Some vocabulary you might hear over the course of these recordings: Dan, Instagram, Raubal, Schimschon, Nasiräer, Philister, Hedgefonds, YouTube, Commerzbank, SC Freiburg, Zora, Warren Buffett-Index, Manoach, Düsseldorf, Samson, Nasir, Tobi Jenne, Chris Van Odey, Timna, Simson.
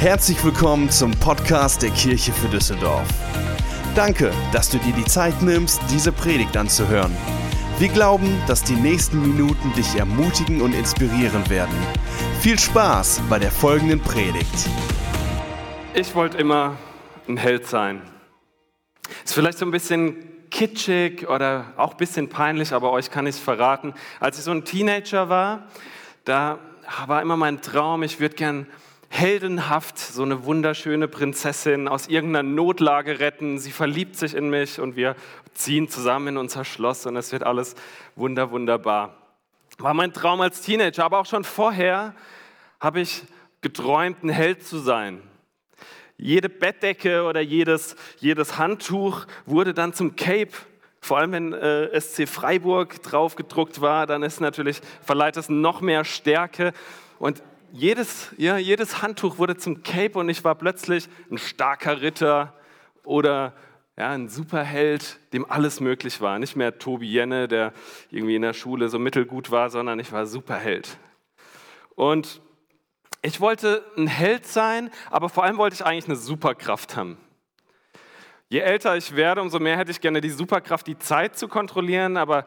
Herzlich willkommen zum Podcast der Kirche für Düsseldorf. Danke, dass du dir die Zeit nimmst, diese Predigt anzuhören. Wir glauben, dass die nächsten Minuten dich ermutigen und inspirieren werden. Viel Spaß bei der folgenden Predigt. Ich wollte immer ein Held sein. Ist vielleicht so ein bisschen kitschig oder auch ein bisschen peinlich, aber euch kann ich es verraten. Als ich so ein Teenager war, da war immer mein Traum, ich würde gern heldenhaft so eine wunderschöne Prinzessin aus irgendeiner Notlage retten. Sie verliebt sich in mich und wir ziehen zusammen in unser Schloss und es wird alles wunderbar. War mein Traum als Teenager, aber auch schon vorher habe ich geträumt, ein Held zu sein. Jede Bettdecke oder jedes Handtuch wurde dann zum Cape. Vor allem, wenn SC Freiburg drauf gedruckt war, dann ist natürlich, verleiht es noch mehr Stärke. Und jedes Handtuch wurde zum Cape und ich war plötzlich ein starker Ritter oder ein Superheld, dem alles möglich war. Nicht mehr Tobi Jenne, der irgendwie in der Schule so mittelgut war, sondern ich war Superheld. Und ich wollte ein Held sein, aber vor allem wollte ich eigentlich eine Superkraft haben. Je älter ich werde, umso mehr hätte ich gerne die Superkraft, die Zeit zu kontrollieren. Aber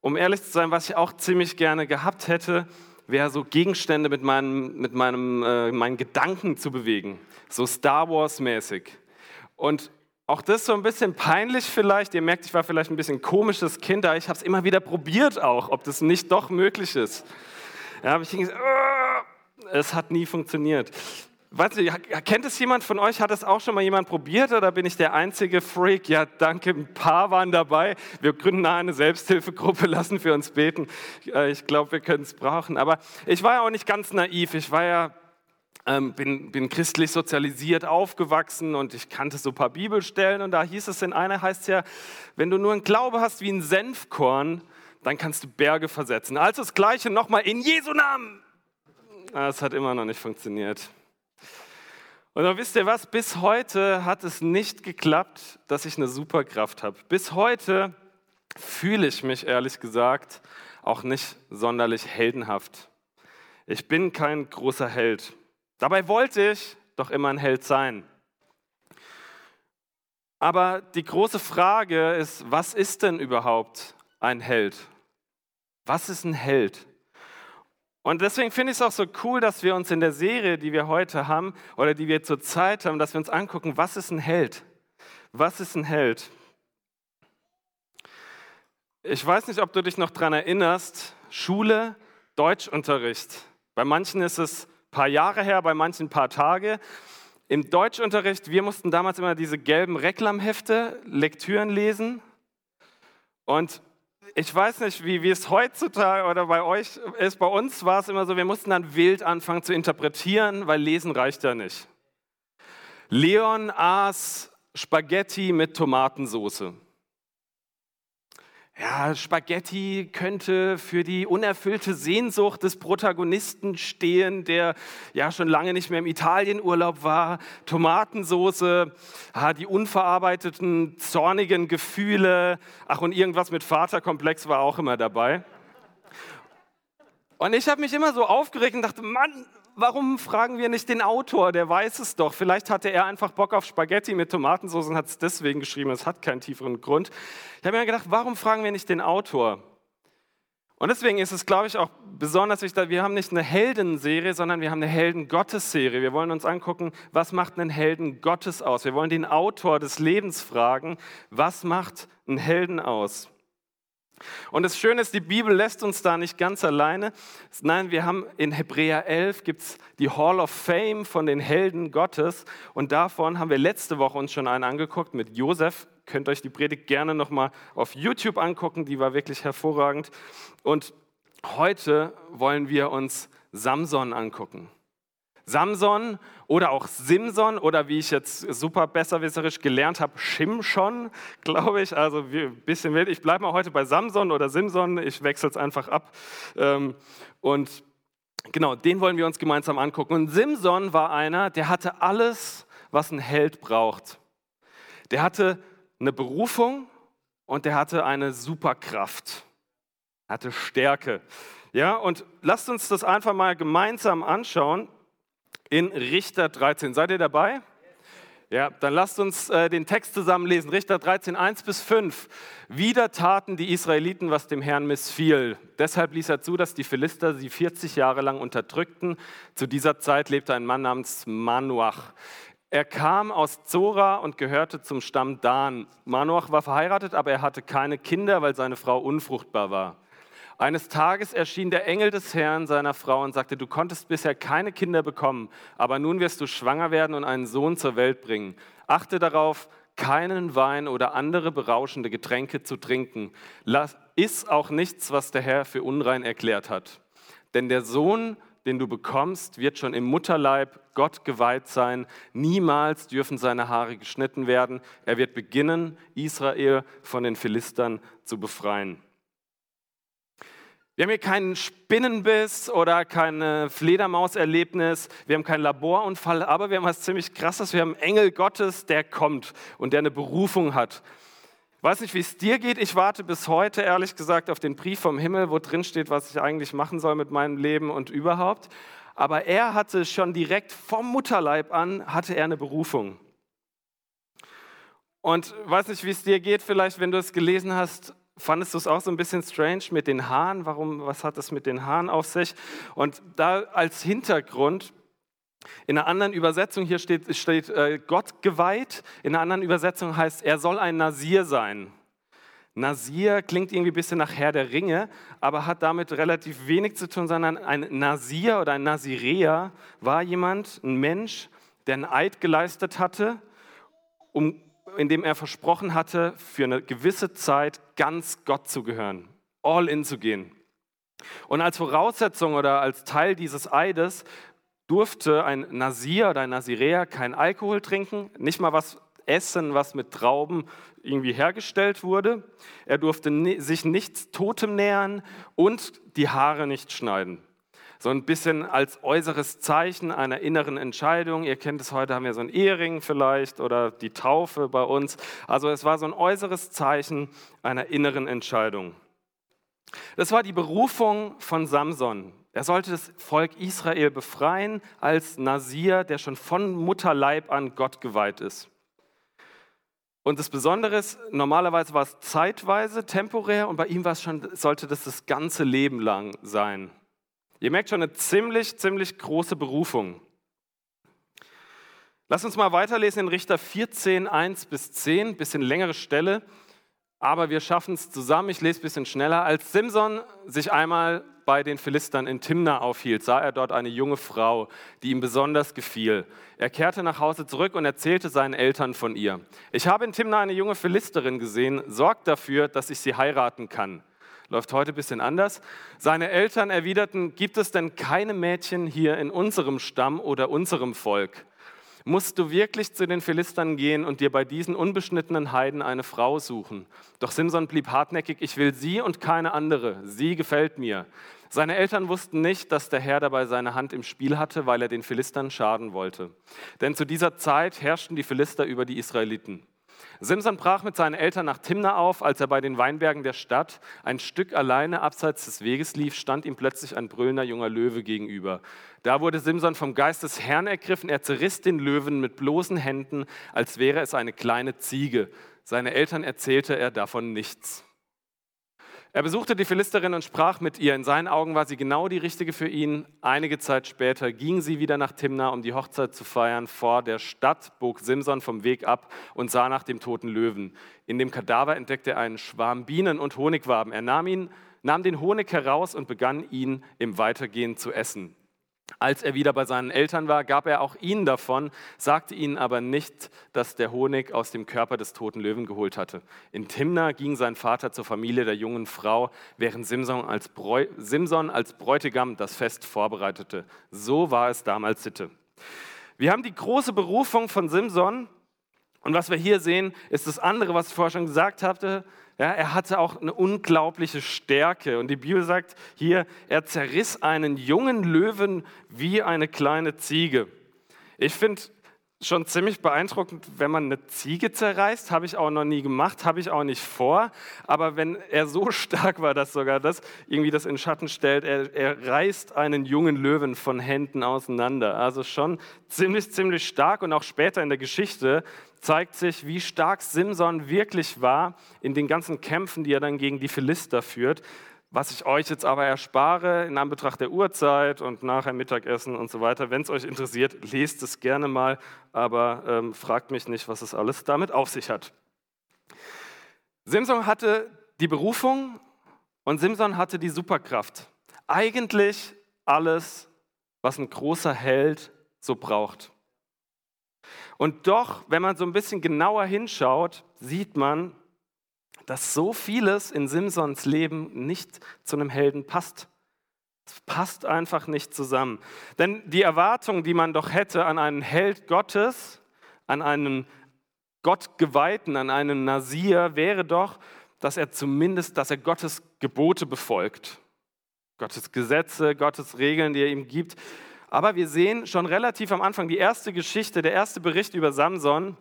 um ehrlich zu sein, was ich auch ziemlich gerne gehabt hätte, wäre so Gegenstände meinen Gedanken zu bewegen. So Star Wars-mäßig. Und auch das so ein bisschen peinlich vielleicht. Ihr merkt, ich war vielleicht ein bisschen komisches Kind, aber ich habe es immer wieder probiert auch, ob das nicht doch möglich ist. Ja, habe ich gesagt, es hat nie funktioniert. Weißt du, kennt es jemand von euch? Hat es auch schon mal jemand probiert oder bin ich der einzige Freak? Ja, danke, ein paar waren dabei. Wir gründen eine Selbsthilfegruppe, lassen für uns beten. Ich glaube, wir können es brauchen. Aber ich war ja auch nicht ganz naiv. Ich war ja, bin christlich sozialisiert aufgewachsen und ich kannte so ein paar Bibelstellen. Und da hieß es, in einer heißt es ja, wenn du nur einen Glaube hast wie ein Senfkorn, dann kannst du Berge versetzen. Also das Gleiche nochmal in Jesu Namen. Das hat immer noch nicht funktioniert. Und dann wisst ihr was, bis heute hat es nicht geklappt, dass ich eine Superkraft habe. Bis heute fühle ich mich ehrlich gesagt auch nicht sonderlich heldenhaft. Ich bin kein großer Held. Dabei wollte ich doch immer ein Held sein. Aber die große Frage ist, was ist denn überhaupt ein Held? Was ist ein Held? Und deswegen finde ich es auch so cool, dass wir uns in der Serie, die wir heute haben oder die wir zurzeit haben, dass wir uns angucken, was ist ein Held? Was ist ein Held? Ich weiß nicht, ob du dich noch daran erinnerst, Schule, Deutschunterricht. Bei manchen ist es ein paar Jahre her, bei manchen ein paar Tage. Im Deutschunterricht, wir mussten damals immer diese gelben Reklamhefte, Lektüren lesen und ich weiß nicht, wie es heutzutage oder bei euch ist, bei uns war es immer so, wir mussten dann wild anfangen zu interpretieren, weil Lesen reicht ja nicht. Leon aß Spaghetti mit Tomatensauce. Ja, Spaghetti könnte für die unerfüllte Sehnsucht des Protagonisten stehen, der ja schon lange nicht mehr im Italienurlaub war. Tomatensauce, die unverarbeiteten, zornigen Gefühle. Ach, und irgendwas mit Vaterkomplex war auch immer dabei. Und ich habe mich immer so aufgeregt und dachte, Mann, warum fragen wir nicht den Autor? Der weiß es doch. Vielleicht hatte er einfach Bock auf Spaghetti mit Tomatensauce und hat es deswegen geschrieben. Es hat keinen tieferen Grund. Ich habe mir gedacht, warum fragen wir nicht den Autor? Und deswegen ist es, glaube ich, auch besonders wichtig, wir haben nicht eine Heldenserie, sondern wir haben eine Helden-Gottes-Serie. Wir wollen uns angucken, was macht einen Helden Gottes aus? Wir wollen den Autor des Lebens fragen, was macht einen Helden aus? Und das Schöne ist, die Bibel lässt uns da nicht ganz alleine. Nein, wir haben in Hebräer 11 gibt's die Hall of Fame von den Helden Gottes. Und davon haben wir letzte Woche uns schon einen angeguckt mit Josef. Könnt euch die Predigt gerne nochmal auf YouTube angucken, die war wirklich hervorragend. Und heute wollen wir uns Samson angucken. Samson oder auch Simson oder wie ich jetzt super besserwisserisch gelernt habe, Schimschon, glaube ich. Also ein bisschen wild. Ich bleibe mal heute bei Samson oder Simson. Ich wechsle es einfach ab. Und genau, den wollen wir uns gemeinsam angucken. Und Simson war einer, der hatte alles, was ein Held braucht. Der hatte eine Berufung und der hatte eine Superkraft. Er hatte Stärke. Ja, und lasst uns das einfach mal gemeinsam anschauen. in Richter 13. Seid ihr dabei? Ja, dann lasst uns den Text zusammen lesen. Richter 13, 1-5. Wieder taten die Israeliten, was dem Herrn missfiel. Deshalb ließ er zu, dass die Philister sie 40 Jahre lang unterdrückten. Zu dieser Zeit lebte ein Mann namens Manoach. Er kam aus Zora und gehörte zum Stamm Dan. Manoach war verheiratet, aber er hatte keine Kinder, weil seine Frau unfruchtbar war. Eines Tages erschien der Engel des Herrn seiner Frau und sagte, du konntest bisher keine Kinder bekommen, aber nun wirst du schwanger werden und einen Sohn zur Welt bringen. Achte darauf, keinen Wein oder andere berauschende Getränke zu trinken. Iss auch nichts, was der Herr für unrein erklärt hat. Denn der Sohn, den du bekommst, wird schon im Mutterleib Gott geweiht sein. Niemals dürfen seine Haare geschnitten werden. Er wird beginnen, Israel von den Philistern zu befreien. Wir haben hier keinen Spinnenbiss oder kein Fledermauserlebnis. Wir haben keinen Laborunfall, aber wir haben was ziemlich Krasses. Wir haben einen Engel Gottes, der kommt und der eine Berufung hat. Ich weiß nicht, wie es dir geht, ich warte bis heute, ehrlich gesagt, auf den Brief vom Himmel, wo drin steht, was ich eigentlich machen soll mit meinem Leben und überhaupt. Aber er hatte schon direkt vom Mutterleib an, hatte er eine Berufung. Und ich weiß nicht, wie es dir geht, vielleicht, wenn du es gelesen hast, fandest du es auch so ein bisschen strange mit den Haaren? Was hat es mit den Haaren auf sich? Und da als Hintergrund, in einer anderen Übersetzung, hier steht Gott geweiht, in einer anderen Übersetzung heißt, er soll ein Nasir sein. Nasir klingt irgendwie ein bisschen nach Herr der Ringe, aber hat damit relativ wenig zu tun, sondern ein Nasir oder ein Nasiräer war jemand, ein Mensch, der einen Eid geleistet hatte, indem er versprochen hatte, für eine gewisse Zeit ganz Gott zu gehören, all in zu gehen. Und als Voraussetzung oder als Teil dieses Eides durfte ein Nasir oder ein Nasiräer keinen Alkohol trinken, nicht mal was essen, was mit Trauben irgendwie hergestellt wurde. Er durfte sich nichts Totem nähern und die Haare nicht schneiden. So ein bisschen als äußeres Zeichen einer inneren Entscheidung. Ihr kennt es, heute haben wir so einen Ehering vielleicht oder die Taufe bei uns. Also es war so ein äußeres Zeichen einer inneren Entscheidung. Das war die Berufung von Samson. Er sollte das Volk Israel befreien als Nasir, der schon von Mutterleib an Gott geweiht ist. Und das Besondere ist, normalerweise war es zeitweise, temporär, und bei ihm war es schon, sollte das ganze Leben lang sein. Ihr merkt schon, eine ziemlich große Berufung. Lasst uns mal weiterlesen in Richter 14, 1-10, ein bisschen längere Stelle, aber wir schaffen es zusammen. Ich lese ein bisschen schneller. Als Simson sich einmal bei den Philistern in Timna aufhielt, sah er dort eine junge Frau, die ihm besonders gefiel. Er kehrte nach Hause zurück und erzählte seinen Eltern von ihr. Ich habe in Timna eine junge Philisterin gesehen, sorgt dafür, dass ich sie heiraten kann. Läuft heute ein bisschen anders. Seine Eltern erwiderten, gibt es denn keine Mädchen hier in unserem Stamm oder unserem Volk? Musst du wirklich zu den Philistern gehen und dir bei diesen unbeschnittenen Heiden eine Frau suchen? Doch Simson blieb hartnäckig, ich will sie und keine andere, sie gefällt mir. Seine Eltern wussten nicht, dass der Herr dabei seine Hand im Spiel hatte, weil er den Philistern schaden wollte. Denn zu dieser Zeit herrschten die Philister über die Israeliten. Simson brach mit seinen Eltern nach Timna auf, als er bei den Weinbergen der Stadt ein Stück alleine abseits des Weges lief, stand ihm plötzlich ein brüllender junger Löwe gegenüber. Da wurde Simson vom Geist des Herrn ergriffen, er zerriss den Löwen mit bloßen Händen, als wäre es eine kleine Ziege. Seine Eltern erzählte er davon nichts. Er besuchte die Philisterin und sprach mit ihr. In seinen Augen war sie genau die Richtige für ihn. Einige Zeit später ging sie wieder nach Timna, um die Hochzeit zu feiern. Vor der Stadt bog Simson vom Weg ab und sah nach dem toten Löwen. In dem Kadaver entdeckte er einen Schwarm Bienen und Honigwaben. Er nahm den Honig heraus und begann, ihn im Weitergehen zu essen. Als er wieder bei seinen Eltern war, gab er auch ihnen davon, sagte ihnen aber nicht, dass der Honig aus dem Körper des toten Löwen geholt hatte. In Timna ging sein Vater zur Familie der jungen Frau, während Simson als Bräutigam das Fest vorbereitete. So war es damals Sitte. Wir haben die große Berufung von Simson und was wir hier sehen, ist das andere, was ich vorher schon gesagt hatte. Ja, er hatte auch eine unglaubliche Stärke und die Bibel sagt hier, er zerriss einen jungen Löwen wie eine kleine Ziege. Ich finde schon ziemlich beeindruckend, wenn man eine Ziege zerreißt. Habe ich auch noch nie gemacht, habe ich auch nicht vor. Aber wenn er so stark war, dass sogar das irgendwie das in Schatten stellt, er reißt einen jungen Löwen von Händen auseinander. Also schon ziemlich stark. Und auch später in der Geschichte zeigt sich, wie stark Simson wirklich war in den ganzen Kämpfen, die er dann gegen die Philister führt. Was ich euch jetzt aber erspare, in Anbetracht der Uhrzeit und nachher Mittagessen und so weiter. Wenn es euch interessiert, lest es gerne mal, aber fragt mich nicht, was es alles damit auf sich hat. Simson hatte die Berufung und Simson hatte die Superkraft. Eigentlich alles, was ein großer Held so braucht. Und doch, wenn man so ein bisschen genauer hinschaut, sieht man, dass so vieles in Simsons Leben nicht zu einem Helden passt. Es passt einfach nicht zusammen. Denn die Erwartung, die man doch hätte an einen Held Gottes, an einen Gottgeweihten, an einen Nasir, wäre doch, dass er Gottes Gebote befolgt. Gottes Gesetze, Gottes Regeln, die er ihm gibt. Aber wir sehen schon relativ am Anfang die erste Geschichte, der erste Bericht über Samson,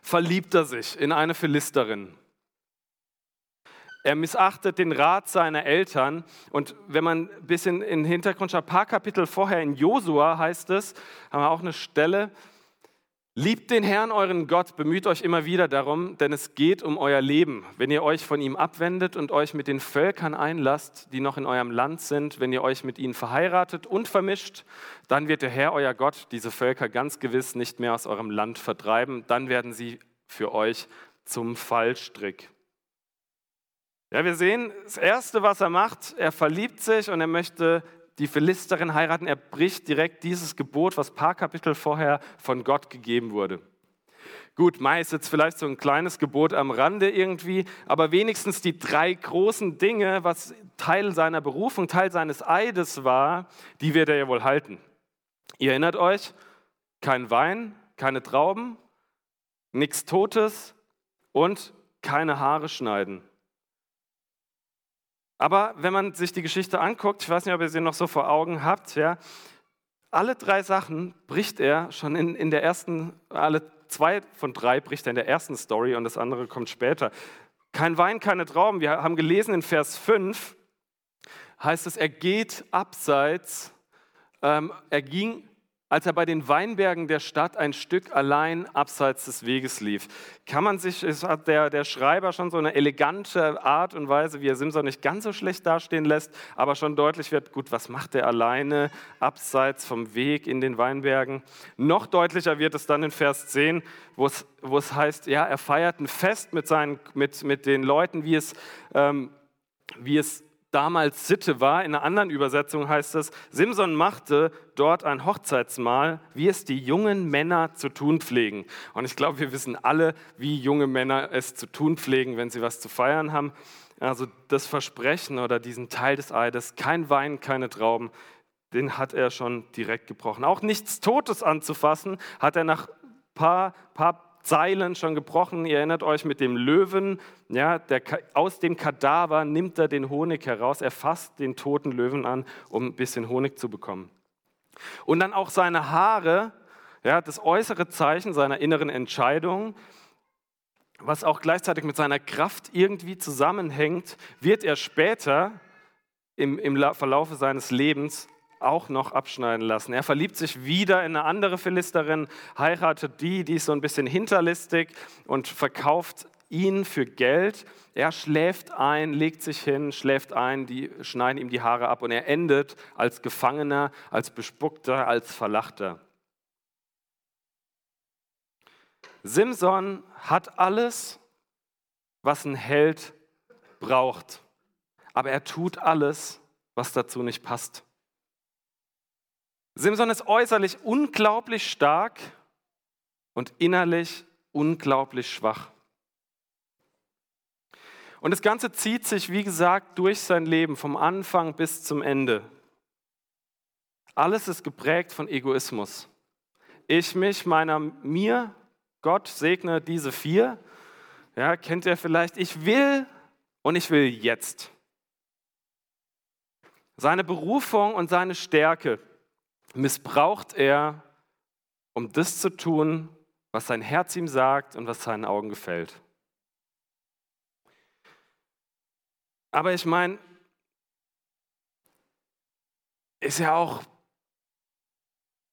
verliebt er sich in eine Philisterin. Er missachtet den Rat seiner Eltern. Und wenn man ein bisschen in den Hintergrund schaut, ein paar Kapitel vorher in Josua heißt es, haben wir auch eine Stelle, liebt den Herrn, euren Gott, bemüht euch immer wieder darum, denn es geht um euer Leben. Wenn ihr euch von ihm abwendet und euch mit den Völkern einlasst, die noch in eurem Land sind, wenn ihr euch mit ihnen verheiratet und vermischt, dann wird der Herr, euer Gott, diese Völker ganz gewiss nicht mehr aus eurem Land vertreiben. Dann werden sie für euch zum Fallstrick. Ja, wir sehen, das Erste, was er macht, er verliebt sich und er möchte die Philisterin heiraten. Er bricht direkt dieses Gebot, was ein paar Kapitel vorher von Gott gegeben wurde. Gut, Mai ist jetzt vielleicht so ein kleines Gebot am Rande irgendwie, aber wenigstens die drei großen Dinge, was Teil seiner Berufung, Teil seines Eides war, die wird er ja wohl halten. Ihr erinnert euch, kein Wein, keine Trauben, nichts Totes und keine Haare schneiden. Aber wenn man sich die Geschichte anguckt, ich weiß nicht, ob ihr sie noch so vor Augen habt, ja, alle drei Sachen bricht er schon in der ersten, alle zwei von drei bricht er in der ersten Story und das andere kommt später. Kein Wein, keine Trauben. Wir haben gelesen in Vers 5, heißt es, er geht abseits, er ging, als er bei den Weinbergen der Stadt ein Stück allein abseits des Weges lief. Kann man sich, es hat der Schreiber schon so eine elegante Art und Weise, wie er Simson nicht ganz so schlecht dastehen lässt, aber schon deutlich wird, gut, was macht er alleine abseits vom Weg in den Weinbergen? Noch deutlicher wird es dann in Vers 10, wo es heißt, ja, er feiert ein Fest mit den Leuten, wie es damals Sitte war. In einer anderen Übersetzung heißt es, Simson machte dort ein Hochzeitsmahl, wie es die jungen Männer zu tun pflegen. Und ich glaube, wir wissen alle, wie junge Männer es zu tun pflegen, wenn sie was zu feiern haben. Also das Versprechen oder diesen Teil des Eides, kein Wein, keine Trauben, den hat er schon direkt gebrochen. Auch nichts Totes anzufassen, hat er nach paar Zeilen schon gebrochen, ihr erinnert euch mit dem Löwen, ja, aus dem Kadaver nimmt er den Honig heraus, er fasst den toten Löwen an, um ein bisschen Honig zu bekommen. Und dann auch seine Haare, ja, das äußere Zeichen seiner inneren Entscheidung, was auch gleichzeitig mit seiner Kraft irgendwie zusammenhängt, wird er später im Verlaufe seines Lebens auch noch abschneiden lassen. Er verliebt sich wieder in eine andere Philisterin, heiratet die ist so ein bisschen hinterlistig und verkauft ihn für Geld. Er schläft ein, legt sich hin, die schneiden ihm die Haare ab und er endet als Gefangener, als Bespuckter, als Verlachter. Simson hat alles, was ein Held braucht, aber er tut alles, was dazu nicht passt. Simson ist äußerlich unglaublich stark und innerlich unglaublich schwach. Und das Ganze zieht sich, wie gesagt, durch sein Leben, vom Anfang bis zum Ende. Alles ist geprägt von Egoismus. Ich, mich, meiner, mir, Gott segne diese vier. Ja, kennt ihr vielleicht? Ich will und ich will jetzt. Seine Berufung und seine Stärke missbraucht er, um das zu tun, was sein Herz ihm sagt und was seinen Augen gefällt. Aber ich meine, ist ja auch ein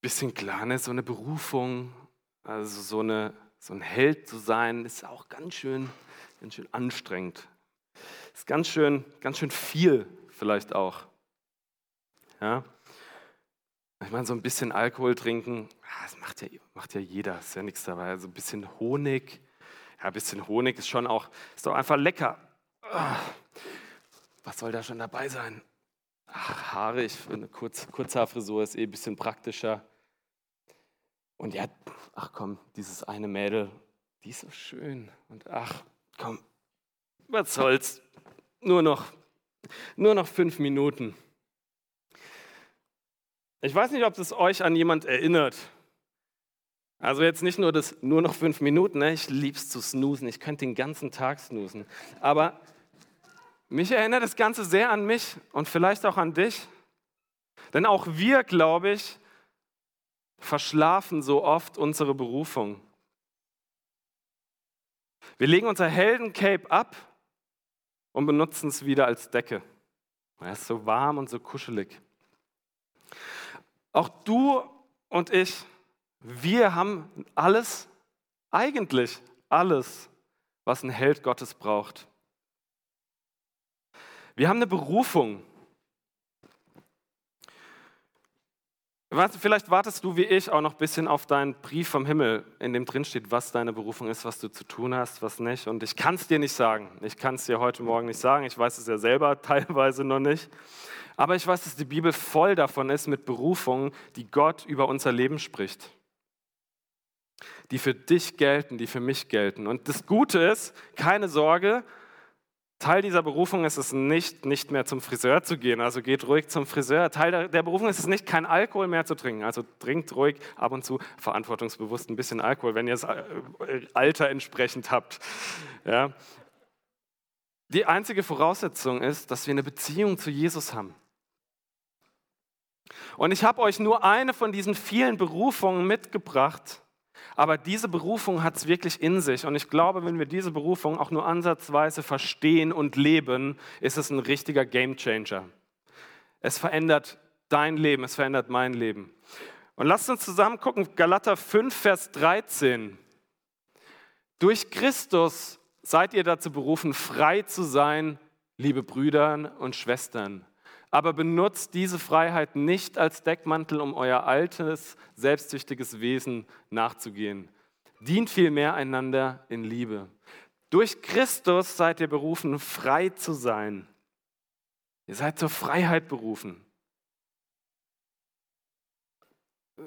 bisschen klar, ne? So eine Berufung, also so ein Held zu sein, ist auch ganz schön anstrengend. Ist ganz schön viel vielleicht auch. Ja? Ich meine, so ein bisschen Alkohol trinken, das macht ja jeder, ist ja nichts dabei. So ein bisschen Honig, ja, ein bisschen Honig ist doch einfach lecker. Was soll da schon dabei sein? Ach, Haare, ich finde, Kurzhaarfrisur ist ein bisschen praktischer. Und ja, ach komm, dieses eine Mädel, die ist so schön. Und ach, komm, was soll's? Nur noch 5 Minuten. Ich weiß nicht, ob das euch an jemand erinnert. Also jetzt nicht nur das nur noch 5 Minuten, ne? Ich lieb's zu snoosen, ich könnte den ganzen Tag snoosen. Aber mich erinnert das Ganze sehr an mich und vielleicht auch an dich. Denn auch wir, glaube ich, verschlafen so oft unsere Berufung. Wir legen unser Heldencape ab und benutzen es wieder als Decke. Es ist so warm und so kuschelig. Auch du und ich, wir haben alles, was ein Held Gottes braucht. Wir haben eine Berufung. Vielleicht wartest du wie ich auch noch ein bisschen auf deinen Brief vom Himmel, in dem drin steht, was deine Berufung ist, was du zu tun hast, was nicht. Und ich kann es dir nicht sagen. Ich kann es dir heute Morgen nicht sagen. Ich weiß es ja selber teilweise noch nicht. Aber ich weiß, dass die Bibel voll davon ist mit Berufungen, die Gott über unser Leben spricht. Die für dich gelten, die für mich gelten. Und das Gute ist, keine Sorge, Teil dieser Berufung ist es nicht mehr zum Friseur zu gehen, also geht ruhig zum Friseur. Teil der Berufung ist es nicht, kein Alkohol mehr zu trinken, also trinkt ruhig ab und zu verantwortungsbewusst ein bisschen Alkohol, wenn ihr das Alter entsprechend habt. Ja. Die einzige Voraussetzung ist, dass wir eine Beziehung zu Jesus haben. Und ich habe euch nur eine von diesen vielen Berufungen mitgebracht, aber diese Berufung hat es wirklich in sich. Und ich glaube, wenn wir diese Berufung auch nur ansatzweise verstehen und leben, ist es ein richtiger Gamechanger. Es verändert dein Leben, es verändert mein Leben. Und lasst uns zusammen gucken, Galater 5, Vers 13. Durch Christus seid ihr dazu berufen, frei zu sein, liebe Brüder und Schwestern. Aber benutzt diese Freiheit nicht als Deckmantel, um euer altes, selbstsüchtiges Wesen nachzugehen. Dient vielmehr einander in Liebe. Durch Christus seid ihr berufen, frei zu sein. Ihr seid zur Freiheit berufen.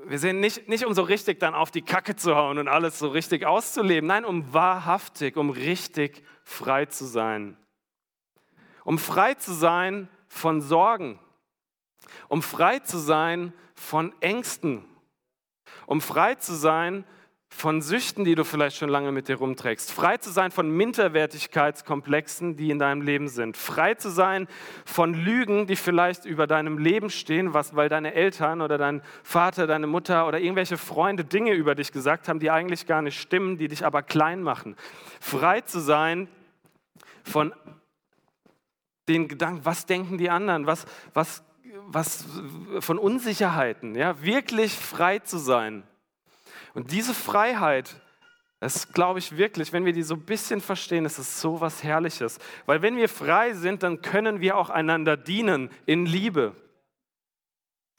Wir sind nicht um so richtig dann auf die Kacke zu hauen und alles so richtig auszuleben. Nein, um wahrhaftig, um richtig frei zu sein. Um frei zu sein von Sorgen, um frei zu sein von Ängsten, um frei zu sein von Süchten, die du vielleicht schon lange mit dir rumträgst, frei zu sein von Minderwertigkeitskomplexen, die in deinem Leben sind, frei zu sein von Lügen, die vielleicht über deinem Leben stehen, weil deine Eltern oder dein Vater, deine Mutter oder irgendwelche Freunde Dinge über dich gesagt haben, die eigentlich gar nicht stimmen, die dich aber klein machen. Frei zu sein von den Gedanken, was denken die anderen, was von Unsicherheiten, ja, wirklich frei zu sein. Und diese Freiheit, das glaube ich wirklich, wenn wir die so ein bisschen verstehen, ist es so was Herrliches. Weil wenn wir frei sind, dann können wir auch einander dienen in Liebe.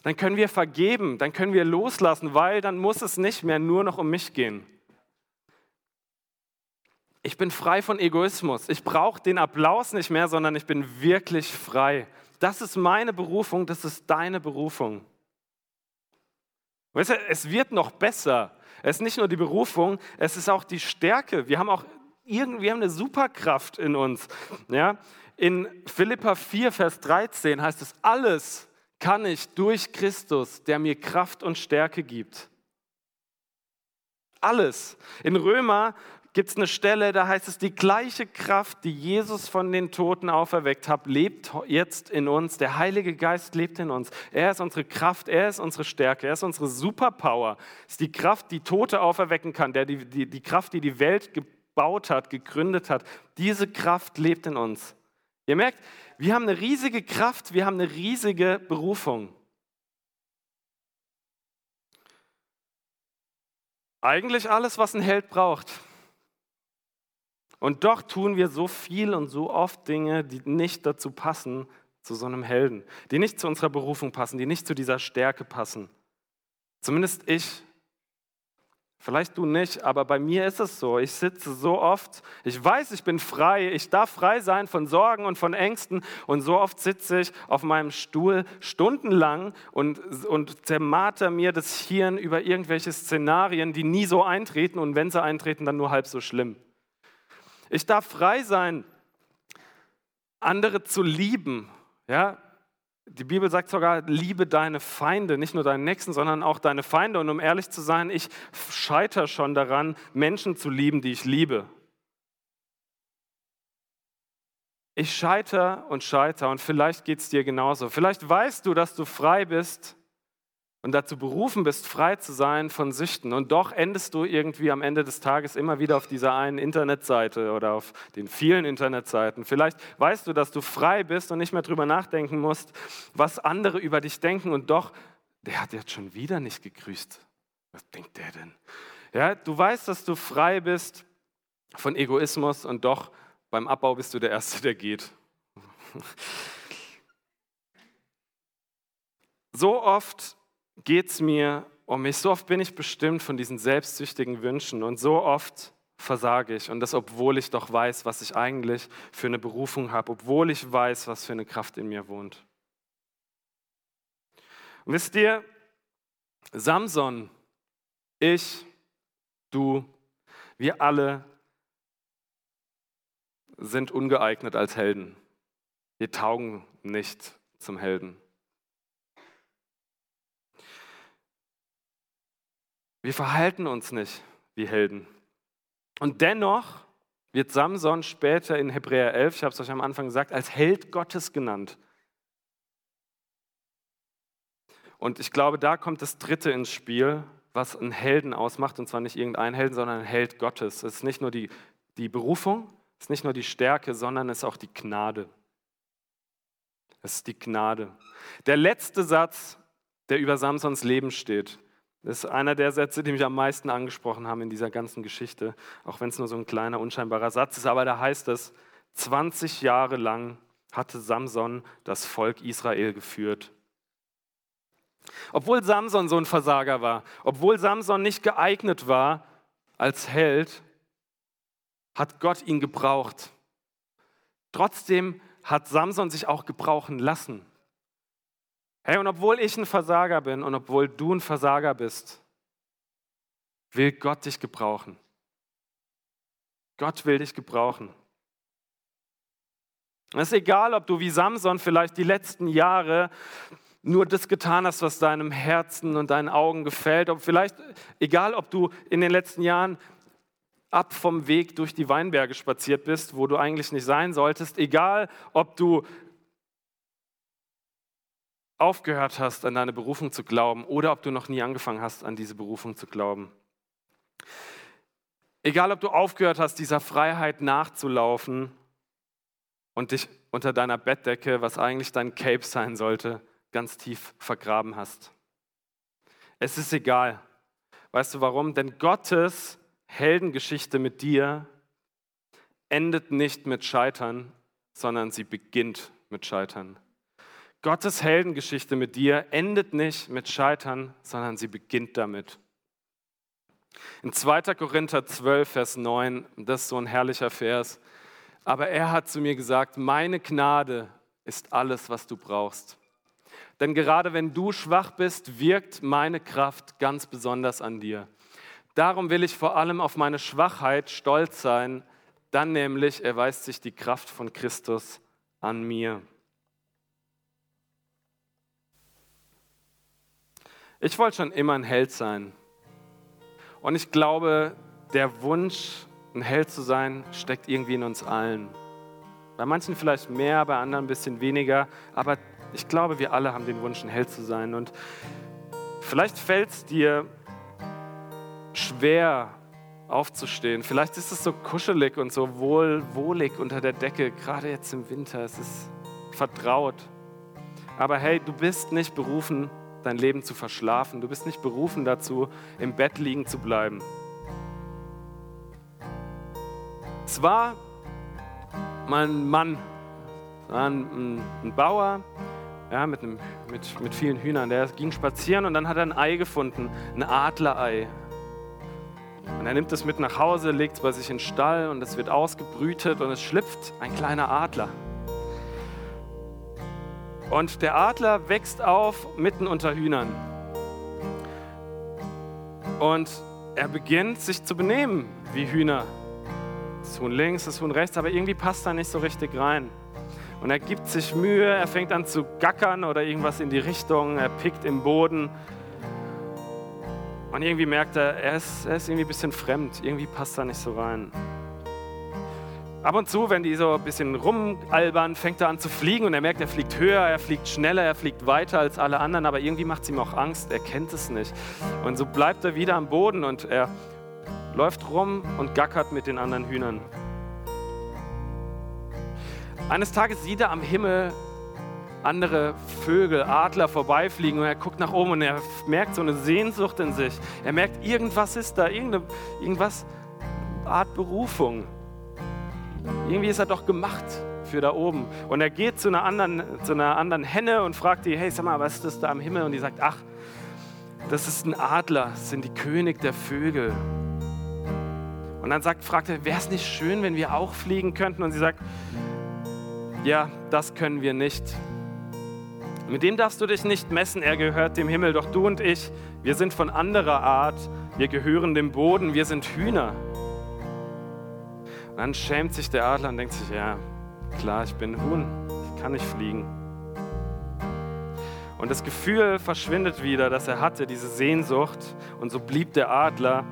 Dann können wir vergeben, dann können wir loslassen, weil dann muss es nicht mehr nur noch um mich gehen. Ich bin frei von Egoismus. Ich brauche den Applaus nicht mehr, sondern ich bin wirklich frei. Das ist meine Berufung, das ist deine Berufung. Weißt du, es wird noch besser. Es ist nicht nur die Berufung, es ist auch die Stärke. Wir haben auch eine Superkraft in uns. Ja? In Philipper 4, Vers 13 heißt es, alles kann ich durch Christus, der mir Kraft und Stärke gibt. Alles. In Römer gibt es eine Stelle, da heißt es, die gleiche Kraft, die Jesus von den Toten auferweckt hat, lebt jetzt in uns. Der Heilige Geist lebt in uns. Er ist unsere Kraft, er ist unsere Stärke, er ist unsere Superpower. Es ist die Kraft, die Tote auferwecken kann, die Kraft, die die Welt gebaut hat, gegründet hat. Diese Kraft lebt in uns. Ihr merkt, wir haben eine riesige Kraft, wir haben eine riesige Berufung. Eigentlich alles, was ein Held braucht. Und doch tun wir so viel und so oft Dinge, die nicht dazu passen, zu so einem Helden. Die nicht zu unserer Berufung passen, die nicht zu dieser Stärke passen. Zumindest ich. Vielleicht du nicht, aber bei mir ist es so. Ich sitze so oft, ich weiß, ich bin frei, ich darf frei sein von Sorgen und von Ängsten und so oft sitze ich auf meinem Stuhl stundenlang und zermarter mir das Hirn über irgendwelche Szenarien, die nie so eintreten und wenn sie eintreten, dann nur halb so schlimm. Ich darf frei sein, andere zu lieben, ja. Die Bibel sagt sogar, liebe deine Feinde, nicht nur deinen Nächsten, sondern auch deine Feinde. Und um ehrlich zu sein, ich scheitere schon daran, Menschen zu lieben, die ich liebe. Ich scheitere und vielleicht geht es dir genauso. Vielleicht weißt du, dass du frei bist und dazu berufen bist, frei zu sein von Süchten. Und doch endest du irgendwie am Ende des Tages immer wieder auf dieser einen Internetseite oder auf den vielen Internetseiten. Vielleicht weißt du, dass du frei bist und nicht mehr drüber nachdenken musst, was andere über dich denken. Und doch, der hat jetzt schon wieder nicht gegrüßt. Was denkt der denn? Ja, du weißt, dass du frei bist von Egoismus und doch beim Abbau bist du der Erste, der geht. So oft geht es mir um mich, so oft bin ich bestimmt von diesen selbstsüchtigen Wünschen und so oft versage ich und das, obwohl ich doch weiß, was ich eigentlich für eine Berufung habe, obwohl ich weiß, was für eine Kraft in mir wohnt. Und wisst ihr, Samson, ich, du, wir alle sind ungeeignet als Helden. Wir taugen nicht zum Helden. Wir verhalten uns nicht wie Helden. Und dennoch wird Samson später in Hebräer 11, ich habe es euch am Anfang gesagt, als Held Gottes genannt. Und ich glaube, da kommt das Dritte ins Spiel, was einen Helden ausmacht. Und zwar nicht irgendein Helden, sondern ein Held Gottes. Es ist nicht nur die Berufung, es ist nicht nur die Stärke, sondern es ist auch die Gnade. Es ist die Gnade. Der letzte Satz, der über Samsons Leben steht, das ist einer der Sätze, die mich am meisten angesprochen haben in dieser ganzen Geschichte, auch wenn es nur so ein kleiner, unscheinbarer Satz ist. Aber da heißt es, 20 Jahre lang hatte Samson das Volk Israel geführt. Obwohl Samson so ein Versager war, obwohl Samson nicht geeignet war als Held, hat Gott ihn gebraucht. Trotzdem hat Samson sich auch gebrauchen lassen. Hey, und obwohl ich ein Versager bin und obwohl du ein Versager bist, will Gott dich gebrauchen. Gott will dich gebrauchen. Es ist egal, ob du wie Samson vielleicht die letzten Jahre nur das getan hast, was deinem Herzen und deinen Augen gefällt. Egal, ob du in den letzten Jahren ab vom Weg durch die Weinberge spaziert bist, wo du eigentlich nicht sein solltest. Egal, ob du aufgehört hast, an deine Berufung zu glauben oder ob du noch nie angefangen hast, an diese Berufung zu glauben. Egal, ob du aufgehört hast, dieser Freiheit nachzulaufen und dich unter deiner Bettdecke, was eigentlich dein Cape sein sollte, ganz tief vergraben hast. Es ist egal. Weißt du warum? Denn Gottes Heldengeschichte mit dir endet nicht mit Scheitern, sondern sie beginnt mit Scheitern. Gottes Heldengeschichte mit dir endet nicht mit Scheitern, sondern sie beginnt damit. In 2. Korinther 12, Vers 9, das ist so ein herrlicher Vers, aber er hat zu mir gesagt, meine Gnade ist alles, was du brauchst. Denn gerade wenn du schwach bist, wirkt meine Kraft ganz besonders an dir. Darum will ich vor allem auf meine Schwachheit stolz sein, dann nämlich erweist sich die Kraft von Christus an mir. Ich wollte schon immer ein Held sein. Und ich glaube, der Wunsch ein Held zu sein, steckt irgendwie in uns allen. Bei manchen vielleicht mehr, bei anderen ein bisschen weniger, aber ich glaube, wir alle haben den Wunsch, ein Held zu sein. Und vielleicht fällt es dir schwer, aufzustehen. Vielleicht ist es so kuschelig und so wohlig unter der Decke, gerade jetzt im Winter. Es ist vertraut. Aber hey, du bist nicht berufen, dein Leben zu verschlafen. Du bist nicht berufen dazu, im Bett liegen zu bleiben. Es war mal ein Mann, ein Bauer, ja, mit vielen Hühnern. Der ging spazieren und dann hat er ein Ei gefunden, ein Adlerei. Und er nimmt es mit nach Hause, legt es bei sich in den Stall und es wird ausgebrütet und es schlüpft ein kleiner Adler. Und der Adler wächst auf mitten unter Hühnern. Und er beginnt sich zu benehmen wie Hühner. Das Huhn links, das Huhn rechts, aber irgendwie passt er nicht so richtig rein. Und er gibt sich Mühe, er fängt an zu gackern oder irgendwas in die Richtung, er pickt im Boden. Und irgendwie merkt er ist irgendwie ein bisschen fremd, irgendwie passt er nicht so rein. Ab und zu, wenn die so ein bisschen rumalbern, fängt er an zu fliegen und er merkt, er fliegt höher, er fliegt schneller, er fliegt weiter als alle anderen, aber irgendwie macht es ihm auch Angst, er kennt es nicht. Und so bleibt er wieder am Boden und er läuft rum und gackert mit den anderen Hühnern. Eines Tages sieht er am Himmel andere Vögel, Adler vorbeifliegen und er guckt nach oben und er merkt so eine Sehnsucht in sich. Er merkt, irgendwas ist da, irgendwas Art Berufung. Irgendwie ist er doch gemacht für da oben. Und er geht zu einer anderen Henne und fragt die, hey, sag mal, was ist das da am Himmel? Und die sagt, ach, das ist ein Adler, das sind die König der Vögel. Und dann fragt er, wäre es nicht schön, wenn wir auch fliegen könnten? Und sie sagt, ja, das können wir nicht. Mit dem darfst du dich nicht messen, er gehört dem Himmel, doch du und ich, wir sind von anderer Art, wir gehören dem Boden, wir sind Hühner. Und dann schämt sich der Adler und denkt sich, ja, klar, ich bin ein Huhn, ich kann nicht fliegen. Und das Gefühl verschwindet wieder, das er hatte, diese Sehnsucht, und so blieb der Adler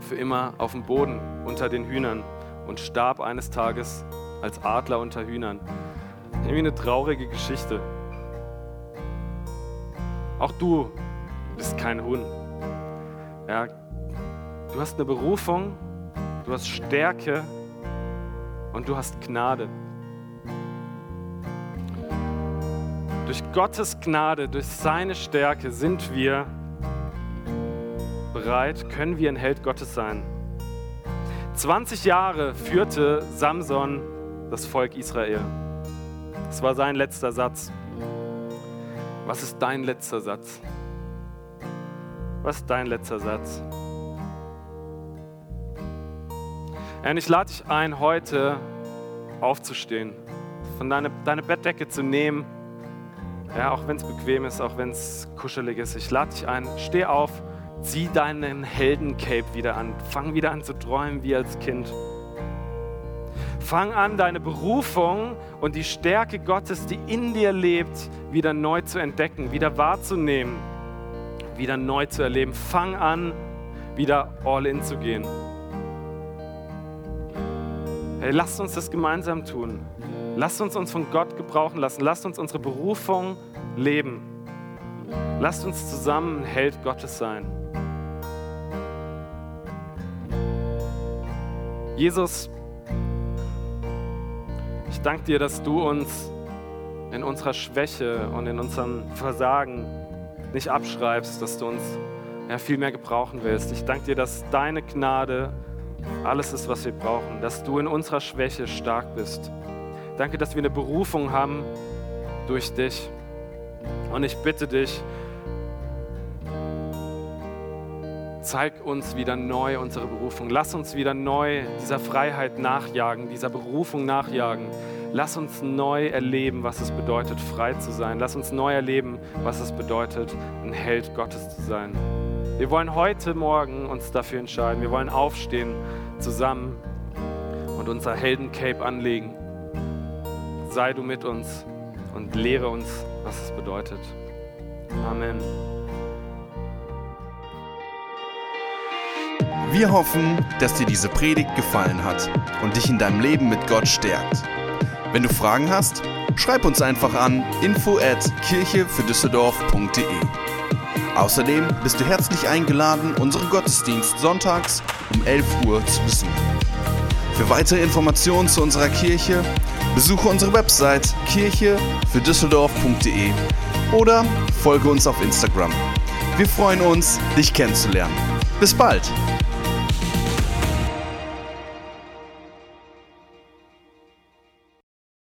für immer auf dem Boden unter den Hühnern und starb eines Tages als Adler unter Hühnern. Irgendwie eine traurige Geschichte. Auch du bist kein Huhn. Ja, du hast eine Berufung, du hast Stärke und du hast Gnade. Durch Gottes Gnade, durch seine Stärke sind wir bereit, können wir ein Held Gottes sein. 20 Jahre führte Samson das Volk Israel. Das war sein letzter Satz. Was ist dein letzter Satz? Was ist dein letzter Satz? Und ich lade dich ein, heute aufzustehen, von deine Bettdecke zu nehmen, ja, auch wenn es bequem ist, auch wenn es kuschelig ist. Ich lade dich ein, steh auf, zieh deinen Heldencape wieder an, fang wieder an zu träumen wie als Kind. Fang an, deine Berufung und die Stärke Gottes, die in dir lebt, wieder neu zu entdecken, wieder wahrzunehmen, wieder neu zu erleben. Fang an, wieder all in zu gehen. Hey, lasst uns das gemeinsam tun. Lasst uns von Gott gebrauchen lassen. Lasst uns unsere Berufung leben. Lasst uns zusammen ein Held Gottes sein. Jesus, ich danke dir, dass du uns in unserer Schwäche und in unserem Versagen nicht abschreibst, dass du uns viel mehr gebrauchen willst. Ich danke dir, dass deine Gnade alles ist, was wir brauchen, dass du in unserer Schwäche stark bist. Danke, dass wir eine Berufung haben durch dich. Und ich bitte dich, zeig uns wieder neu unsere Berufung. Lass uns wieder neu dieser Freiheit nachjagen, dieser Berufung nachjagen. Lass uns neu erleben, was es bedeutet, frei zu sein. Lass uns neu erleben, was es bedeutet, ein Held Gottes zu sein. Wir wollen heute Morgen uns dafür entscheiden. Wir wollen aufstehen zusammen und unser Heldencape anlegen. Sei du mit uns und lehre uns, was es bedeutet. Amen. Wir hoffen, dass dir diese Predigt gefallen hat und dich in deinem Leben mit Gott stärkt. Wenn du Fragen hast, schreib uns einfach an info@kirchefürdüsseldorf.de. Außerdem bist du herzlich eingeladen, unseren Gottesdienst sonntags um 11 Uhr zu besuchen. Für weitere Informationen zu unserer Kirche besuche unsere Website kirchefürdüsseldorf.de oder folge uns auf Instagram. Wir freuen uns, dich kennenzulernen. Bis bald!